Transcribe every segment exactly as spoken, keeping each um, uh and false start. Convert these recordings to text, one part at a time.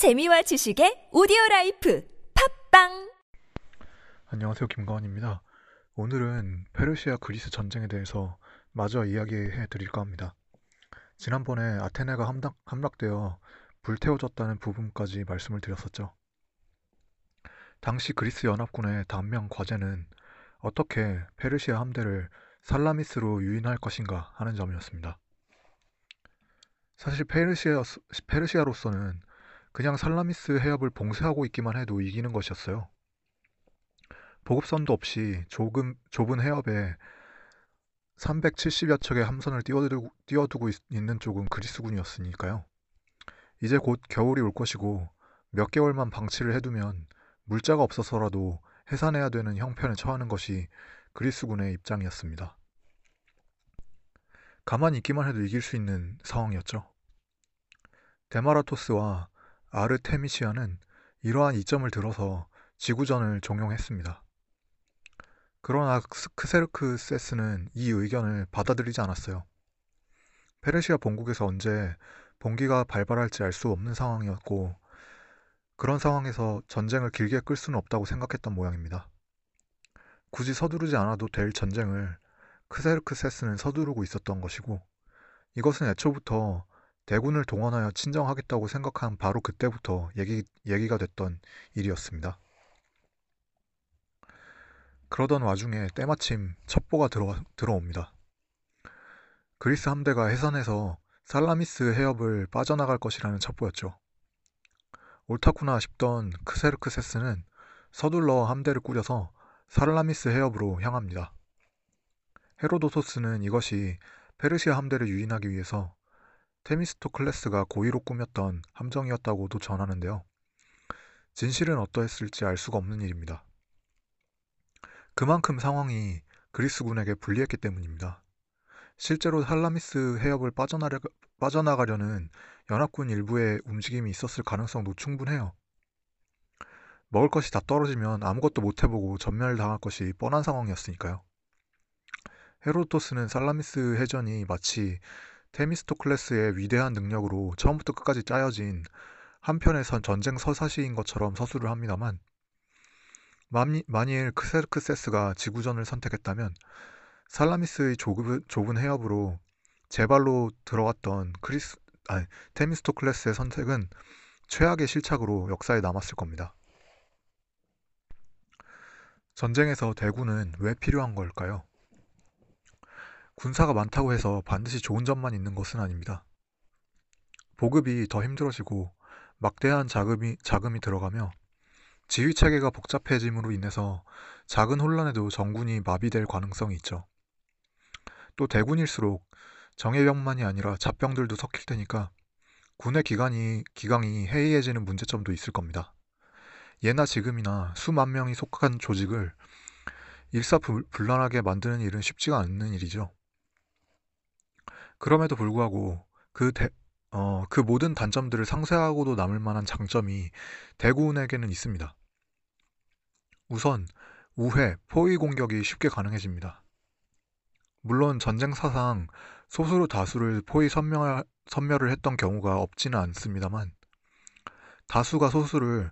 재미와 지식의 오디오라이프 팝빵! 안녕하세요, 김가원입니다. 오늘은 페르시아 그리스 전쟁에 대해서 마저 이야기해 드릴까 합니다. 지난번에 아테네가 함락, 함락되어 불태워졌다는 부분까지 말씀을 드렸었죠. 당시 그리스 연합군의 단명 과제는 어떻게 페르시아 함대를 살라미스로 유인할 것인가 하는 점이었습니다. 사실 페르시아, 페르시아로서는 그냥 살라미스 해협을 봉쇄하고 있기만 해도 이기는 것이었어요. 보급선도 없이 조금, 좁은 해협에 삼백칠십여 척의 함선을 띄워두고, 띄워두고 있, 있는 쪽은 그리스군이었으니까요. 이제 곧 겨울이 올 것이고 몇 개월만 방치를 해두면 물자가 없어서라도 해산해야 되는 형편에 처하는 것이 그리스군의 입장이었습니다. 가만히 있기만 해도 이길 수 있는 상황이었죠. 데마라토스와 아르테미시아는 이러한 이점을 들어서 지구전을 종용했습니다. 그러나 크세르크세스는 이 의견을 받아들이지 않았어요. 페르시아 본국에서 언제 봉기가 발발할지 알 수 없는 상황이었고, 그런 상황에서 전쟁을 길게 끌 수는 없다고 생각했던 모양입니다. 굳이 서두르지 않아도 될 전쟁을 크세르크세스는 서두르고 있었던 것이고, 이것은 애초부터 대군을 동원하여 친정하겠다고 생각한 바로 그때부터 얘기, 얘기가 됐던 일이었습니다. 그러던 와중에 때마침 첩보가 들어, 들어옵니다. 그리스 함대가 해산해서 살라미스 해협을 빠져나갈 것이라는 첩보였죠. 옳다구나 싶던 크세르크세스는 서둘러 함대를 꾸려서 살라미스 해협으로 향합니다. 헤로도토스는 이것이 페르시아 함대를 유인하기 위해서 테미스토클레스가 고의로 꾸몄던 함정이었다고도 전하는데요. 진실은 어떠했을지 알 수가 없는 일입니다. 그만큼 상황이 그리스군에게 불리했기 때문입니다. 실제로 살라미스 해협을 빠져나가, 빠져나가려는 연합군 일부의 움직임이 있었을 가능성도 충분해요. 먹을 것이 다 떨어지면 아무것도 못해보고 전멸당할 것이 뻔한 상황이었으니까요. 헤로도토스는 살라미스 해전이 마치 테미스토클레스의 위대한 능력으로 처음부터 끝까지 짜여진 한편의 전쟁 서사시인 것처럼 서술을 합니다만, 만일 크세르크세스가 지구전을 선택했다면 살라미스의 좁은, 좁은 해협으로 제발로 들어갔던 크리스, 아니, 테미스토클레스의 선택은 최악의 실착으로 역사에 남았을 겁니다. 전쟁에서 대군은 왜 필요한 걸까요? 군사가 많다고 해서 반드시 좋은 점만 있는 것은 아닙니다. 보급이 더 힘들어지고 막대한 자금이, 자금이 들어가며 지휘체계가 복잡해짐으로 인해서 작은 혼란에도 정군이 마비될 가능성이 있죠. 또 대군일수록 정예병만이 아니라 잡병들도 섞일 테니까 군의 기강이, 기강이 해이해지는 문제점도 있을 겁니다. 예나 지금이나 수만 명이 속한 조직을 일사불란하게 만드는 일은 쉽지가 않는 일이죠. 그럼에도 불구하고 그, 대, 어, 그 모든 단점들을 상쇄하고도 남을 만한 장점이 대군에게는 있습니다. 우선 우회, 포위 공격이 쉽게 가능해집니다. 물론 전쟁 사상 소수로 다수를 포위 섬멸, 섬멸을 했던 경우가 없지는 않습니다만, 다수가 소수를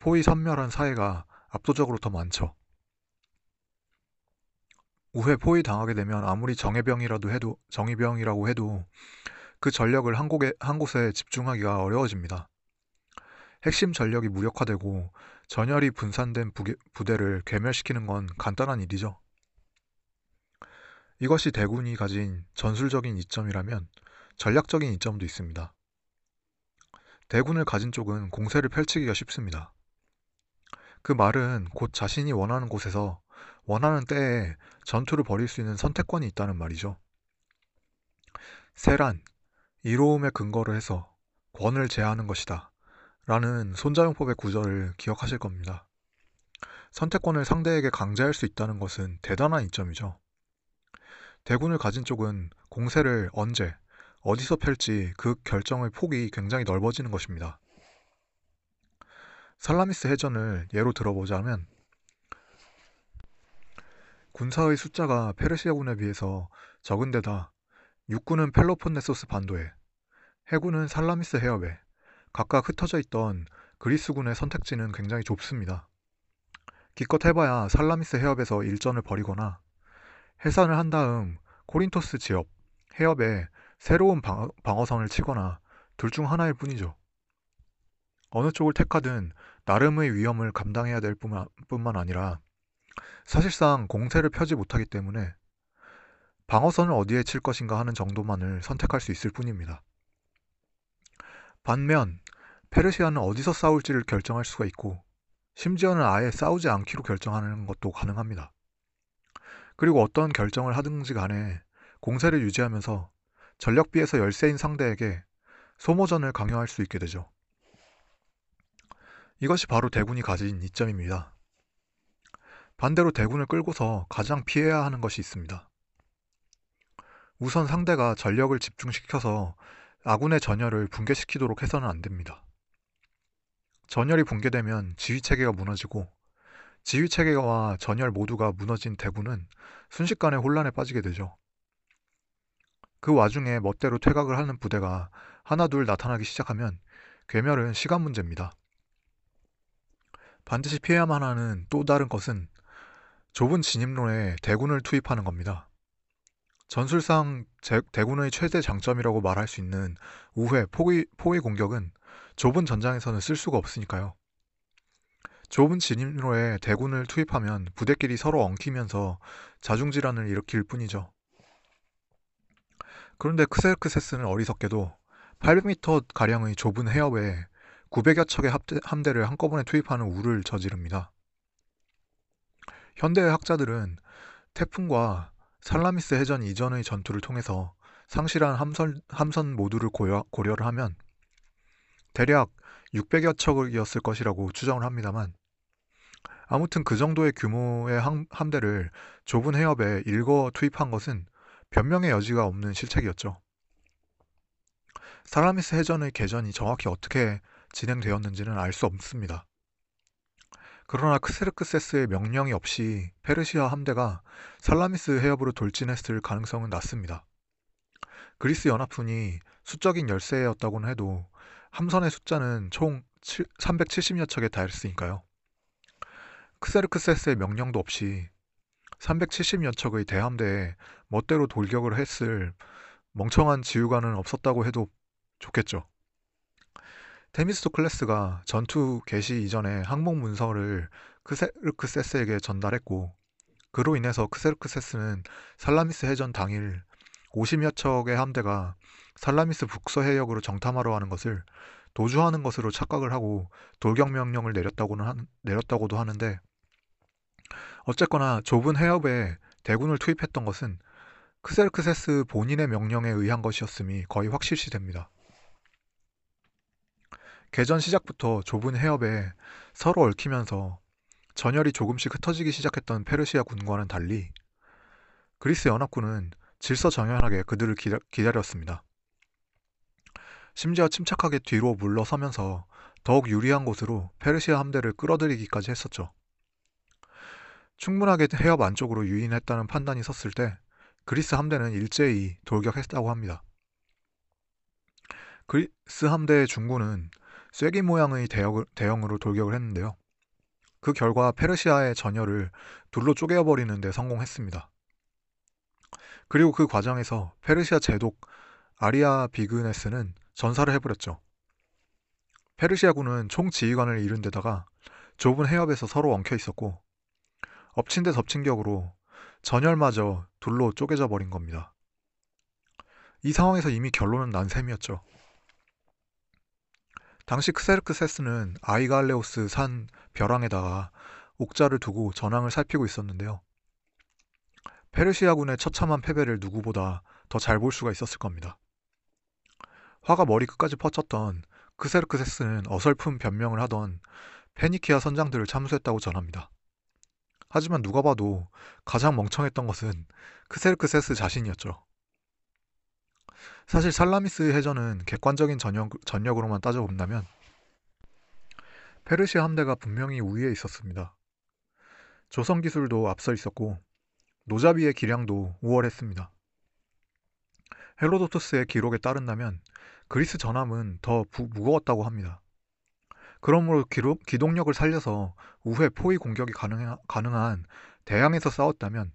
포위 섬멸한 사회가 압도적으로 더 많죠. 우회 포위 당하게 되면 아무리 정예병이라도 해도, 정의병이라고 해도 그 전력을 한 곳에, 한 곳에 집중하기가 어려워집니다. 핵심 전력이 무력화되고 전열이 분산된 부게, 부대를 괴멸시키는 건 간단한 일이죠. 이것이 대군이 가진 전술적인 이점이라면 전략적인 이점도 있습니다. 대군을 가진 쪽은 공세를 펼치기가 쉽습니다. 그 말은 곧 자신이 원하는 곳에서 원하는 때에 전투를 벌일 수 있는 선택권이 있다는 말이죠. 세란, 이로움에 근거를 해서 권을 제하는 것이다 라는 손자용법의 구절을 기억하실 겁니다. 선택권을 상대에게 강제할 수 있다는 것은 대단한 이점이죠. 대군을 가진 쪽은 공세를 언제, 어디서 펼지 그 결정의 폭이 굉장히 넓어지는 것입니다. 살라미스 해전을 예로 들어보자면, 군사의 숫자가 페르시아군에 비해서 적은 데다 육군은 펠로폰네소스 반도에, 해군은 살라미스 해협에, 각각 흩어져 있던 그리스군의 선택지는 굉장히 좁습니다. 기껏 해봐야 살라미스 해협에서 일전을 벌이거나 해산을 한 다음 코린토스 지역 해협에 새로운 방어, 방어선을 치거나 둘 중 하나일 뿐이죠. 어느 쪽을 택하든 나름의 위험을 감당해야 될 뿐만, 뿐만 아니라 사실상 공세를 펴지 못하기 때문에 방어선을 어디에 칠 것인가 하는 정도만을 선택할 수 있을 뿐입니다. 반면 페르시아는 어디서 싸울지를 결정할 수가 있고 심지어는 아예 싸우지 않기로 결정하는 것도 가능합니다. 그리고 어떤 결정을 하든지 간에 공세를 유지하면서 전력비에서 열세인 상대에게 소모전을 강요할 수 있게 되죠. 이것이 바로 대군이 가진 이점입니다. 반대로 대군을 끌고서 가장 피해야 하는 것이 있습니다. 우선 상대가 전력을 집중시켜서 아군의 전열을 붕괴시키도록 해서는 안 됩니다. 전열이 붕괴되면 지휘체계가 무너지고 지휘체계와 전열 모두가 무너진 대군은 순식간에 혼란에 빠지게 되죠. 그 와중에 멋대로 퇴각을 하는 부대가 하나둘 나타나기 시작하면 괴멸은 시간 문제입니다. 반드시 피해야만 하는 또 다른 것은 좁은 진입로에 대군을 투입하는 겁니다. 전술상 제, 대군의 최대 장점이라고 말할 수 있는 우회, 포위, 포위 공격은 좁은 전장에서는 쓸 수가 없으니까요. 좁은 진입로에 대군을 투입하면 부대끼리 서로 엉키면서 자중질환을 일으킬 뿐이죠. 그런데 크세르크세스는 어리석게도 팔백 미터가량의 좁은 해협에 구백여 척의 함대를 한꺼번에 투입하는 우를 저지릅니다. 현대의 학자들은 태풍과 살라미스 해전 이전의 전투를 통해서 상실한 함선, 함선 모두를 고려, 고려를 하면 대략 육백여 척이었을 것이라고 추정을 합니다만 아무튼 그 정도의 규모의 함대를 좁은 해협에 일거 투입한 것은 변명의 여지가 없는 실책이었죠. 살라미스 해전의 개전이 정확히 어떻게 진행되었는지는 알 수 없습니다. 그러나 크세르크세스의 명령이 없이 페르시아 함대가 살라미스 해협으로 돌진했을 가능성은 낮습니다. 그리스 연합군이 수적인 열세였다고는 해도 함선의 숫자는 총 삼백칠십여 척에 달했으니까요. 크세르크세스의 명령도 없이 삼백칠십여 척의 대함대에 멋대로 돌격을 했을 멍청한 지휘관은 없었다고 해도 좋겠죠. 테미스토클레스가 전투 개시 이전에 항목 문서를 크세르크세스에게 전달했고 그로 인해서 크세르크세스는 살라미스 해전 당일 오십여 척의 함대가 살라미스 북서 해역으로 정탐하러 하는 것을 도주하는 것으로 착각을 하고 돌격 명령을 내렸다고는 하, 내렸다고도 하는데 어쨌거나 좁은 해협에 대군을 투입했던 것은 크세르크세스 본인의 명령에 의한 것이었음이 거의 확실시 됩니다. 개전 시작부터 좁은 해협에 서로 얽히면서 전열이 조금씩 흩어지기 시작했던 페르시아 군과는 달리 그리스 연합군은 질서정연하게 그들을 기다렸습니다. 심지어 침착하게 뒤로 물러서면서 더욱 유리한 곳으로 페르시아 함대를 끌어들이기까지 했었죠. 충분하게 해협 안쪽으로 유인했다는 판단이 섰을 때 그리스 함대는 일제히 돌격했다고 합니다. 그리스 함대의 중군은 쐐기 모양의 대형으로 돌격을 했는데요. 그 결과 페르시아의 전열을 둘로 쪼개어버리는 데 성공했습니다. 그리고 그 과정에서 페르시아 제독 아리아 비그네스는 전사를 해버렸죠. 페르시아군은 총지휘관을 잃은 데다가 좁은 해협에서 서로 엉켜있었고 엎친 데 덮친 격으로 전열마저 둘로 쪼개져 버린 겁니다. 이 상황에서 이미 결론은 난 셈이었죠. 당시 크세르크세스는 아이갈레오스 산 벼랑에다가 옥자를 두고 전황을 살피고 있었는데요. 페르시아군의 처참한 패배를 누구보다 더 잘 볼 수가 있었을 겁니다. 화가 머리 끝까지 퍼졌던 크세르크세스는 어설픈 변명을 하던 페니키아 선장들을 참수했다고 전합니다. 하지만 누가 봐도 가장 멍청했던 것은 크세르크세스 자신이었죠. 사실 살라미스 해전은 객관적인 전역, 전력으로만 따져본다면 페르시아 함대가 분명히 우위에 있었습니다. 조선 기술도 앞서 있었고 노자비의 기량도 우월했습니다. 헤로도토스의 기록에 따른다면 그리스 전함은 더 부, 무거웠다고 합니다. 그러므로 기록, 기동력을 살려서 우회 포위 공격이 가능, 가능한 대양에서 싸웠다면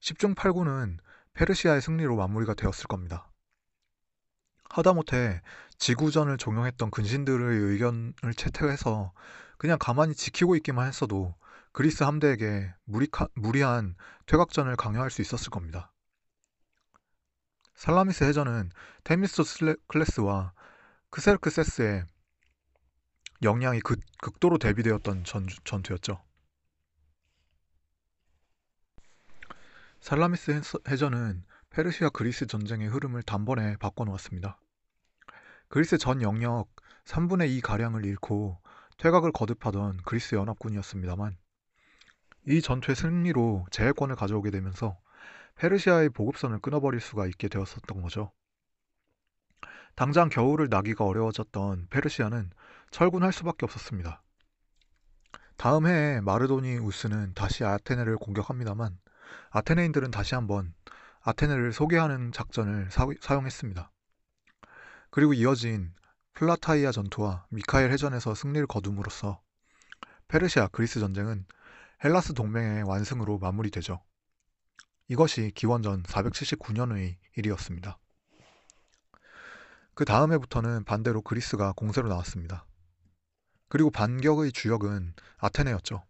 십중 팔구는 페르시아의 승리로 마무리가 되었을 겁니다. 하다못해 지구전을 종용했던 근신들의 의견을 채택해서 그냥 가만히 지키고 있기만 했어도 그리스 함대에게 무리카, 무리한 퇴각전을 강요할 수 있었을 겁니다. 살라미스 해전은 테미스토스 클레스와 크세르크세스의 역량이 극, 극도로 대비되었던 전, 전투였죠. 살라미스 해전은 페르시아 그리스 전쟁의 흐름을 단번에 바꿔놓았습니다. 그리스 전 영역 삼분의 이가량을 잃고 퇴각을 거듭하던 그리스 연합군이었습니다만 이 전투의 승리로 제해권을 가져오게 되면서 페르시아의 보급선을 끊어버릴 수가 있게 되었었던 거죠. 당장 겨울을 나기가 어려워졌던 페르시아는 철군할 수밖에 없었습니다. 다음 해에 마르도니우스는 다시 아테네를 공격합니다만 아테네인들은 다시 한번 아테네를 소개하는 작전을 사, 사용했습니다. 그리고 이어진 플라타이아 전투와 미카엘 해전에서 승리를 거둠으로써 페르시아 그리스 전쟁은 헬라스 동맹의 완승으로 마무리되죠. 이것이 기원전 사백칠십구년의 일이었습니다. 그 다음 해부터는 반대로 그리스가 공세로 나왔습니다. 그리고 반격의 주역은 아테네였죠.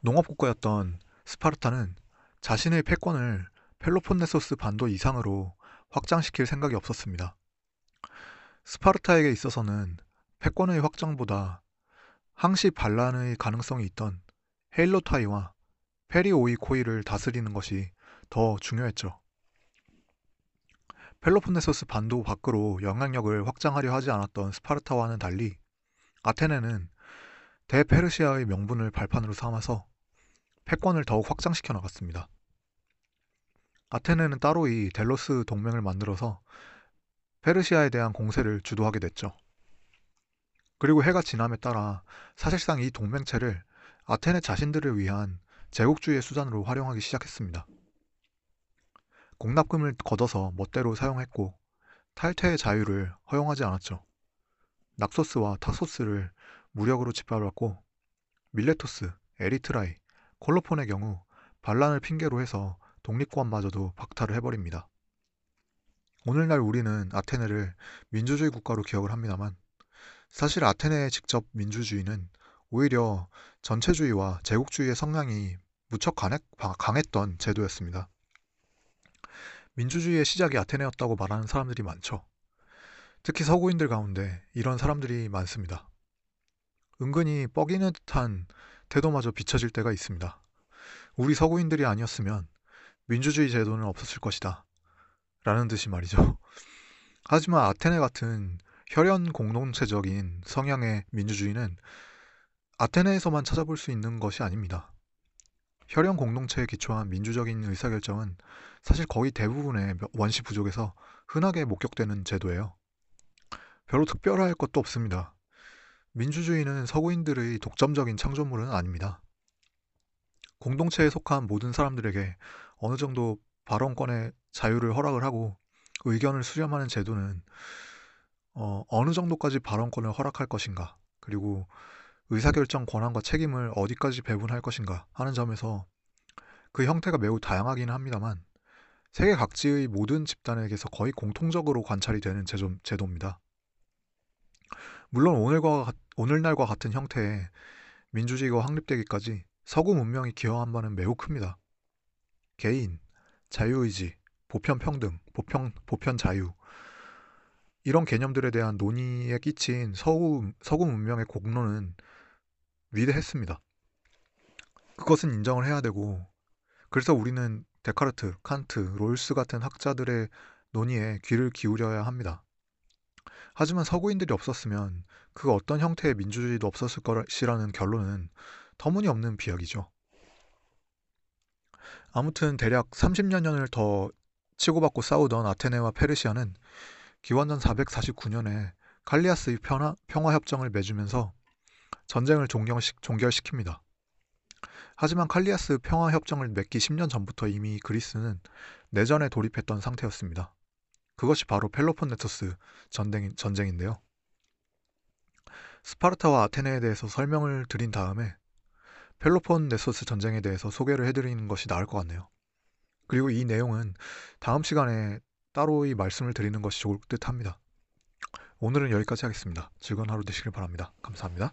농업국가였던 스파르타는 자신의 패권을 펠로폰네소스 반도 이상으로 확장시킬 생각이 없었습니다. 스파르타에게 있어서는 패권의 확장보다 항시 반란의 가능성이 있던 헤일로타이와 페리오이코이를 다스리는 것이 더 중요했죠. 펠로폰네소스 반도 밖으로 영향력을 확장하려 하지 않았던 스파르타와는 달리 아테네는 대페르시아의 명분을 발판으로 삼아서 패권을 더욱 확장시켜 나갔습니다. 아테네는 따로 이 델로스 동맹을 만들어서 페르시아에 대한 공세를 주도하게 됐죠. 그리고 해가 지남에 따라 사실상 이 동맹체를 아테네 자신들을 위한 제국주의의 수단으로 활용하기 시작했습니다. 공납금을 걷어서 멋대로 사용했고 탈퇴의 자유를 허용하지 않았죠. 낙소스와 타소스를 무력으로 짓밟았고 밀레토스, 에리트라이, 콜로폰의 경우 반란을 핑계로 해서 독립권마저도 박탈을 해버립니다. 오늘날 우리는 아테네를 민주주의 국가로 기억을 합니다만 사실 아테네의 직접 민주주의는 오히려 전체주의와 제국주의의 성향이 무척 강했던 제도였습니다. 민주주의의 시작이 아테네였다고 말하는 사람들이 많죠. 특히 서구인들 가운데 이런 사람들이 많습니다. 은근히 뻐기는 듯한 태도마저 비춰질 때가 있습니다. 우리 서구인들이 아니었으면 민주주의 제도는 없었을 것이다 라는 듯이 말이죠. 하지만 아테네 같은 혈연 공동체적인 성향의 민주주의는 아테네에서만 찾아볼 수 있는 것이 아닙니다. 혈연 공동체에 기초한 민주적인 의사결정은 사실 거의 대부분의 원시 부족에서 흔하게 목격되는 제도예요. 별로 특별할 것도 없습니다. 민주주의는 서구인들의 독점적인 창조물은 아닙니다. 공동체에 속한 모든 사람들에게 어느 정도 발언권의 자유를 허락을 하고 의견을 수렴하는 제도는 어, 어느 정도까지 발언권을 허락할 것인가, 그리고 의사결정 권한과 책임을 어디까지 배분할 것인가 하는 점에서 그 형태가 매우 다양하긴 합니다만 세계 각지의 모든 집단에게서 거의 공통적으로 관찰이 되는 제조, 제도입니다. 물론 오늘과, 오늘날과 같은 형태의 민주주의가 확립되기까지 서구 문명이 기여한 바는 매우 큽니다. 개인, 자유의지, 보편평등, 보편, 보편자유 이런 개념들에 대한 논의에 끼친 서구, 서구 문명의 공로는 위대했습니다. 그것은 인정을 해야 되고 그래서 우리는 데카르트, 칸트, 롤스 같은 학자들의 논의에 귀를 기울여야 합니다. 하지만 서구인들이 없었으면 그 어떤 형태의 민주주의도 없었을 것이라는 결론은 터무니없는 비약이죠. 아무튼 대략 삼십여 년을 더 치고받고 싸우던 아테네와 페르시아는 기원전 사백사십구년에 칼리아스의 평화, 평화협정을 맺으면서 전쟁을 종결시, 종결시킵니다. 하지만 칼리아스 평화협정을 맺기 십년 전부터 이미 그리스는 내전에 돌입했던 상태였습니다. 그것이 바로 펠로폰네소스 전쟁, 전쟁인데요. 스파르타와 아테네에 대해서 설명을 드린 다음에 펠로폰네소스 전쟁에 대해서 소개를 해드리는 것이 나을 것 같네요. 그리고 이 내용은 다음 시간에 따로이 말씀을 드리는 것이 좋을 듯 합니다. 오늘은 여기까지 하겠습니다. 즐거운 하루 되시길 바랍니다. 감사합니다.